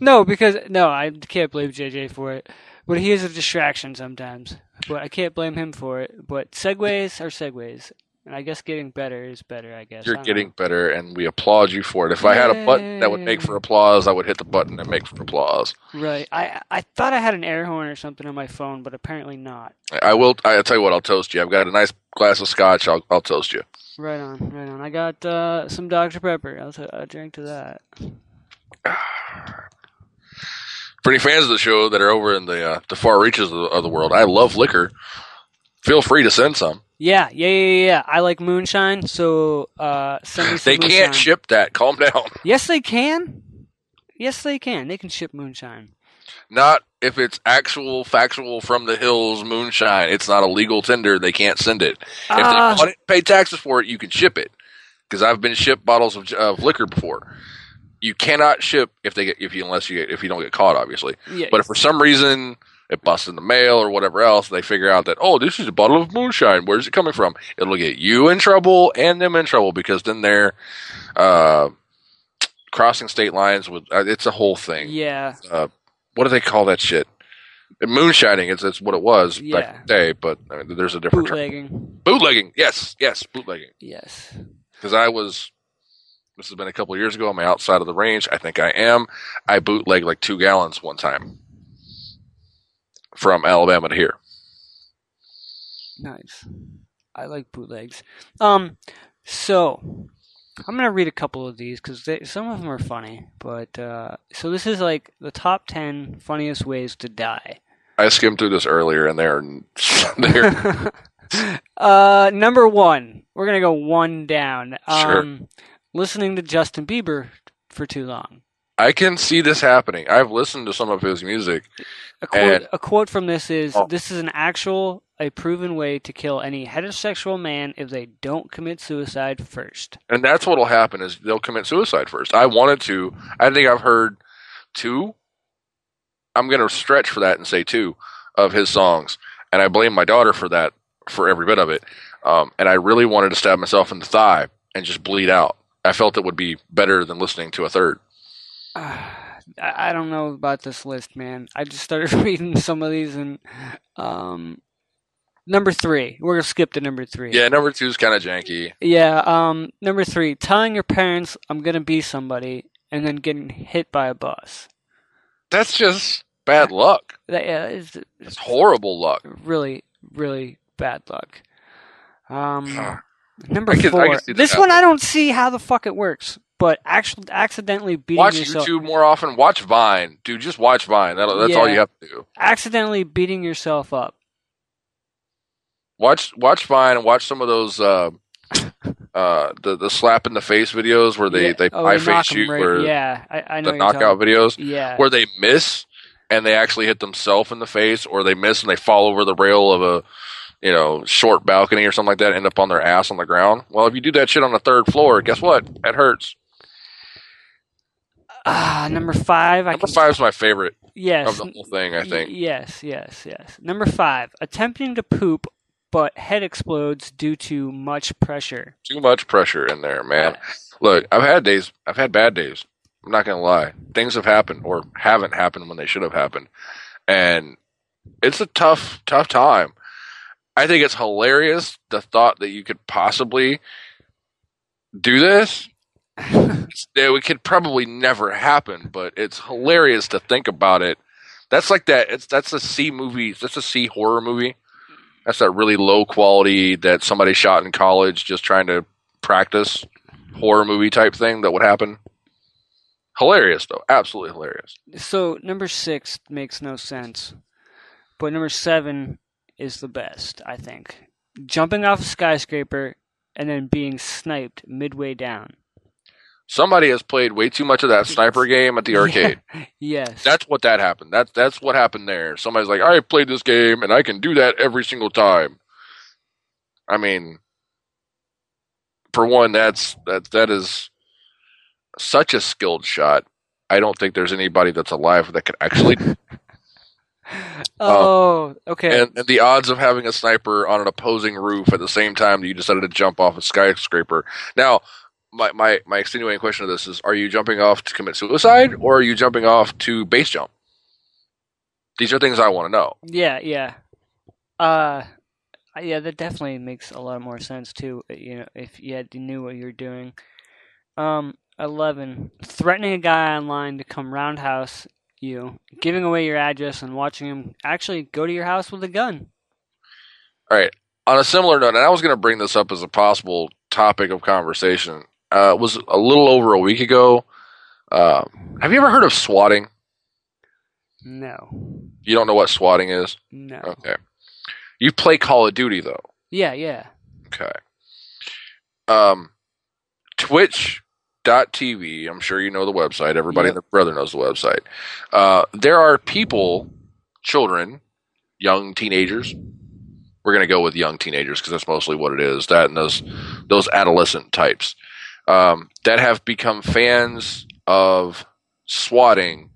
No, because I can't blame JJ for it. But he is a distraction sometimes. But I can't blame him for it. But segues are segues. And I guess getting better is better, I guess. You're getting better, and we applaud you for it. If I had a button that would make for applause, I would hit the button and make for applause. Right. I thought I had an air horn or something on my phone, but apparently not. I will. I'll tell you what, I'll toast you. I've got a nice glass of scotch. I'll toast you. Right on, right on. I got some Dr. Pepper. I'll drink to that. For any fans of the show that are over in the far reaches of the world, I love liquor. Feel free to send some. Yeah. I like moonshine, so send me some. They can't ship that. Calm down. Yes, they can. Yes, they can. They can ship moonshine. Not if it's actual, factual, from the hills moonshine. It's not a legal tender. They can't send it. If they want to pay taxes for it, you can ship it. Because I've been shipped bottles of liquor before. You cannot ship if you don't get caught, obviously. Yeah, but if for some reason it busts in the mail or whatever else, they figure out that, oh, this is a bottle of moonshine. Where's it coming from? It'll get you in trouble and them in trouble because then they're crossing state lines with. It's a whole thing. Yeah. What do they call that shit? Moonshining. It's what it was back in the day, but I mean, there's a different term. Bootlegging. Yes, bootlegging. Yes. Because this has been a couple of years ago. I'm outside of the range. I think I am. I bootlegged like 2 gallons one time from Alabama to here. Nice. I like bootlegs. So I'm going to read a couple of these because some of them are funny. But so this is like the top 10 funniest ways to die. I skimmed through this earlier, and they're number one. We're going to go one down. Sure. Listening to Justin Bieber for too long. I can see this happening. I've listened to some of his music. A quote from this is, this is a proven way to kill any heterosexual man if they don't commit suicide first. And that's what will happen is they'll commit suicide first. I wanted to. I think I've heard two. I'm going to stretch for that and say two of his songs. And I blame my daughter for that, for every bit of it. And I really wanted to stab myself in the thigh and just bleed out. I felt it would be better than listening to a third. I don't know about this list, man. I just started reading some of these, and number three. We're going to skip to number three. Yeah, number two is kind of janky. Yeah, number three. Telling your parents I'm going to be somebody and then getting hit by a bus. That's just bad luck. It's horrible luck. Really, really bad luck. Number four. This one, I don't see how the fuck it works. But accidentally beating yourself. Watch YouTube more often. Watch Vine. Dude, just watch Vine. That's all you have to do. Accidentally beating yourself up. Watch Vine and watch some of those the slap in the face videos where they face you. Right. I know the knockout videos where they miss and they actually hit themselves in the face, or they miss and they fall over the rail of a short balcony or something like that and end up on their ass on the ground. Well, if you do that shit on the third floor, guess what? That hurts. Number five. Number five is my favorite of the whole thing, I think. Yes. Number five, attempting to poop, but head explodes due to much pressure. Too much pressure in there, man. Yes. Look, I've had bad days. I'm not going to lie. Things have happened or haven't happened when they should have happened. And it's a tough time. I think it's hilarious, the thought that you could possibly do this. It could probably never happen, but it's hilarious to think about it. That's like that. That's a C movie. That's a C horror movie. That's that really low quality that somebody shot in college just trying to practice horror movie type thing that would happen. Hilarious, though. Absolutely hilarious. So number six makes no sense, but number seven is the best, I think. Jumping off a skyscraper and then being sniped midway down. Somebody has played way too much of that sniper game at the arcade. Yes. That's what happened. That's what happened there. Somebody's like, I played this game and I can do that every single time. I mean, for one, that is such a skilled shot. I don't think there's anybody that's alive that could actually okay. And the odds of having a sniper on an opposing roof at the same time that you decided to jump off a skyscraper. Now, my extenuating question to this is, are you jumping off to commit suicide, or are you jumping off to base jump? These are things I want to know. Yeah. That definitely makes a lot more sense, too, if you knew what you were doing. 11. Threatening a guy online to come roundhouse you, giving away your address and watching him actually go to your house with a gun. All right. On a similar note, and I was going to bring this up as a possible topic of conversation, it was a little over a week ago. Have you ever heard of swatting? No. You don't know what swatting is? No. Okay. You play Call of Duty, though. Yeah. Okay. Twitch.tv, I'm sure you know the website. Everybody and their brother knows the website. There are people, children, young teenagers. We're going to go with young teenagers because that's mostly what it is. That and those adolescent types that have become fans of swatting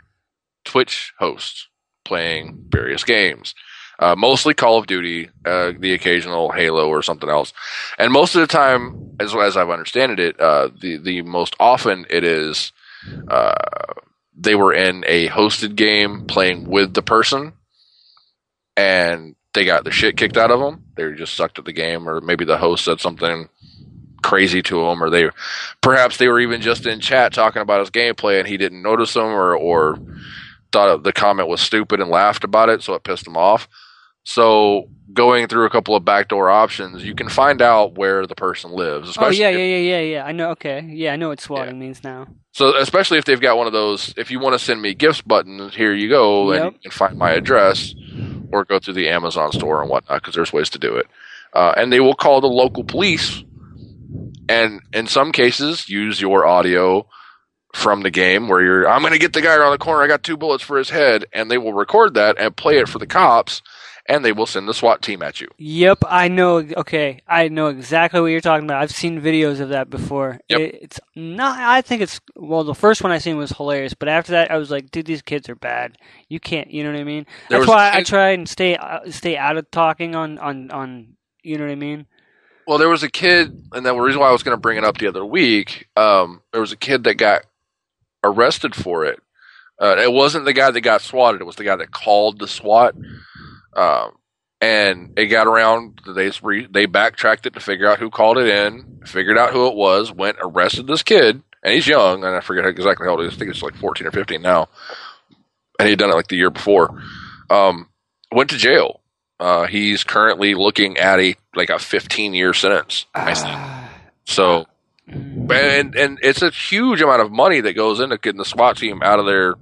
Twitch hosts playing various games. Mostly Call of Duty, the occasional Halo or something else. And most of the time, as I've understood it, the most often it is they were in a hosted game playing with the person, and they got the shit kicked out of them. They were just sucked at the game, or maybe the host said something crazy to them, or perhaps they were even just in chat talking about his gameplay and he didn't notice them or thought the comment was stupid and laughed about it, so it pissed him off. So going through a couple of backdoor options, you can find out where the person lives. Oh, yeah. I know, okay. Yeah, I know what swatting means now. So especially if they've got one of those, if you want to send me gifts buttons, here you go, and you can find my address, or go through the Amazon store and whatnot, because there's ways to do it. And they will call the local police, and in some cases use your audio from the game where you're, I'm going to get the guy around the corner, I got 2 bullets for his head, and they will record that and play it for the cops, and they will send the SWAT team at you. Yep, I know. Okay, I know exactly what you're talking about. I've seen videos of that before. Yep. It's not. I think it's well. The first one I seen was hilarious, but after that, I was like, dude, these kids are bad. You can't. You know what I mean? That's why I try and stay out of talking on. You know what I mean? Well, there was a kid, and the reason why I was going to bring it up the other week, there was a kid that got arrested for it. It wasn't the guy that got swatted. It was the guy that called the SWAT. And it got around. They backtracked it to figure out who called it in, figured out who it was, went, arrested this kid. And he's young, and I forget exactly how old he is. I think it's like 14 or 15 now. And he'd done it like the year before. Went to jail. He's currently looking at a 15-year sentence. So, and it's a huge amount of money that goes into getting the SWAT team out of there,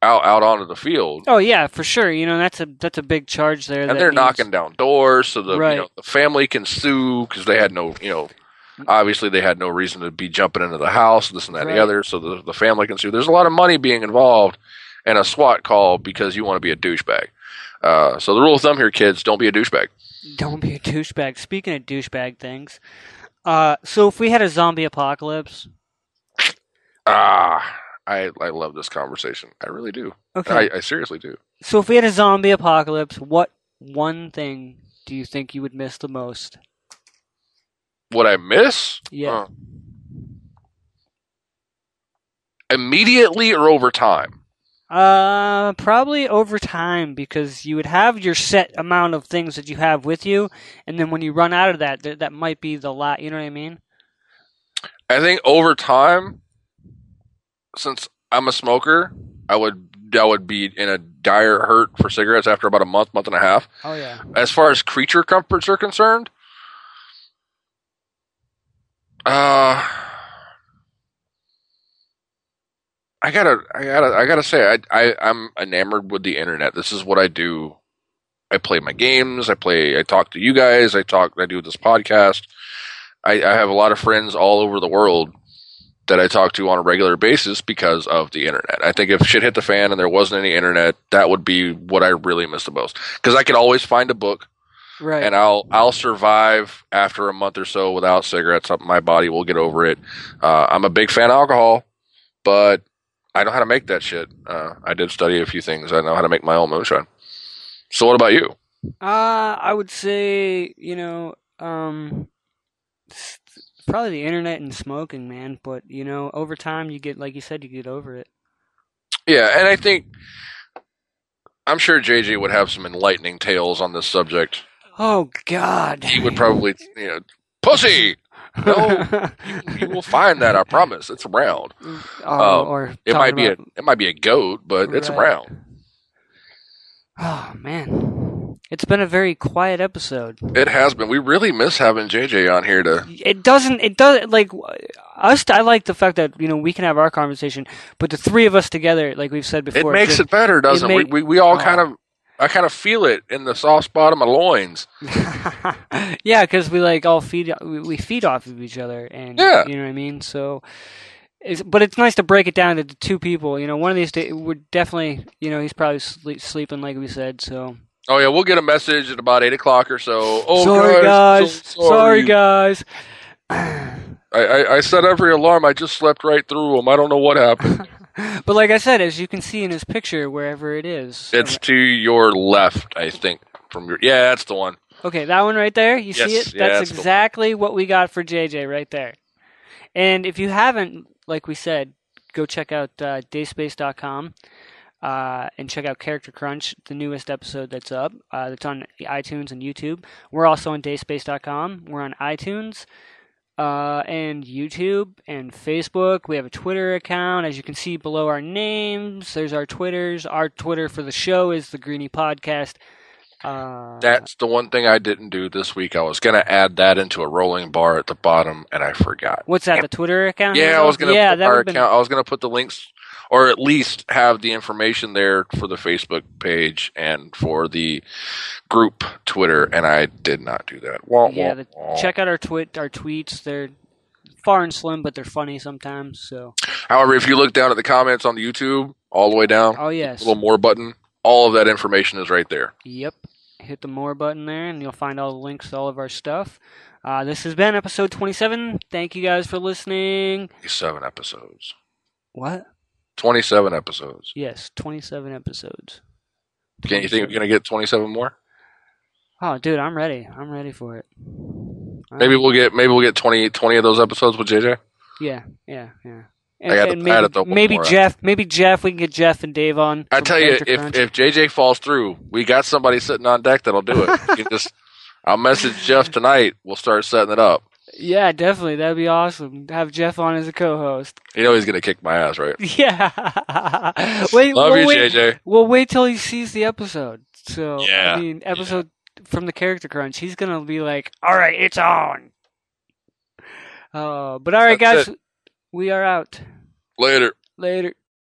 out onto the field. Oh yeah, for sure. You know, that's a big charge there. And they're knocking down doors, so the family can sue because they had no, obviously they had no reason to be jumping into the house, this and that and the other. So the family can sue. There's a lot of money being involved in a SWAT call because you want to be a douchebag. So the rule of thumb here, kids, don't be a douchebag. Don't be a douchebag. Speaking of douchebag things, so if we had a zombie apocalypse... I love this conversation. I really do. Okay. I seriously do. So if we had a zombie apocalypse, what one thing do you think you would miss the most? What I miss? Yeah. Immediately or over time? Probably over time, because you would have your set amount of things that you have with you, and then when you run out of that, that might be the lot. You know what I mean? I think over time, since I'm a smoker, I would be in a dire hurt for cigarettes after about a month and a half. Oh yeah. As far as creature comforts are concerned, I gotta say, I'm enamored with the internet. This is what I do. I play my games. I talk to you guys. I do this podcast. I have a lot of friends all over the world that I talk to on a regular basis because of the internet. I think if shit hit the fan and there wasn't any internet, that would be what I really miss the most. Because I could always find a book, right? And I'll survive after a month or so without cigarettes. My body will get over it. I'm a big fan of alcohol, but I know how to make that shit. I did study a few things. I know how to make my own moonshine. So what about you? I would say, probably the internet and smoking, man. But, over time you get, like you said, you get over it. Yeah, and I think, I'm sure JJ would have some enlightening tales on this subject. Oh, God. He would probably, pussy! No, you will find that. I promise. It's around. It might be a goat, but it's around. Oh man, it's been a very quiet episode. It has been. We really miss having JJ on here. It doesn't like us. I like the fact that we can have our conversation, but the three of us together, like we've said before, it makes it better, doesn't it? We all kind of. I kind of feel it in the soft spot of my loins. Yeah, because we feed off of each other, and you know what I mean. So, but it's nice to break it down to the two people. One of these days we're definitely. He's probably sleeping, like we said. So. Oh yeah, we'll get a message at about 8 o'clock or so. Oh, sorry guys. So sorry guys. I set every alarm. I just slept right through them. I don't know what happened. But like I said, as you can see in his picture, wherever it is. It's to your left, I think. Yeah, that's the one. Okay, that one right there? You see it? Yeah, that's exactly what we got for JJ right there. And if you haven't, like we said, go check out dayspace.com and check out Character Crunch, the newest episode that's up. That's on iTunes and YouTube. We're also on dayspace.com. We're on iTunes. And YouTube and Facebook. We have a Twitter account. As you can see below our names, there's our Twitters. Our Twitter for the show is the Greenie Podcast. That's the one thing I didn't do this week. I was going to add that into a rolling bar at the bottom, and I forgot. What's that, the Twitter account? Yeah, I was going to I was going to put the links, or at least have the information there for the Facebook page and for the group Twitter, and I did not do that. Check out our tweets. They're far and slim, but they're funny sometimes. So, however, if you look down at the comments on the YouTube, all the way down, little more button, all of that information is right there. Yep. hit the more button there, and you'll find all the links to all of our stuff. This has been episode 27. Thank you guys for listening. 27 episodes. What? 27 episodes. Yes, 27 episodes. Can't you think we're going to get 27 more? Oh, dude, I'm ready. I'm ready for it. Maybe we'll get 20 of those episodes with JJ. Yeah. Maybe Jeff. We can get Jeff and Dave on. I tell you, if JJ falls through, we got somebody sitting on deck that'll do it. I'll message Jeff tonight. We'll start setting it up. Yeah, definitely. That'd be awesome. Have Jeff on as a co-host. You know he's gonna kick my ass, right? Yeah. Love you, JJ. We'll wait till he sees the episode. So yeah. I mean, episode from the Character Crunch. He's gonna be like, "All right, it's on." But all right, guys. That's it. We are out. Later.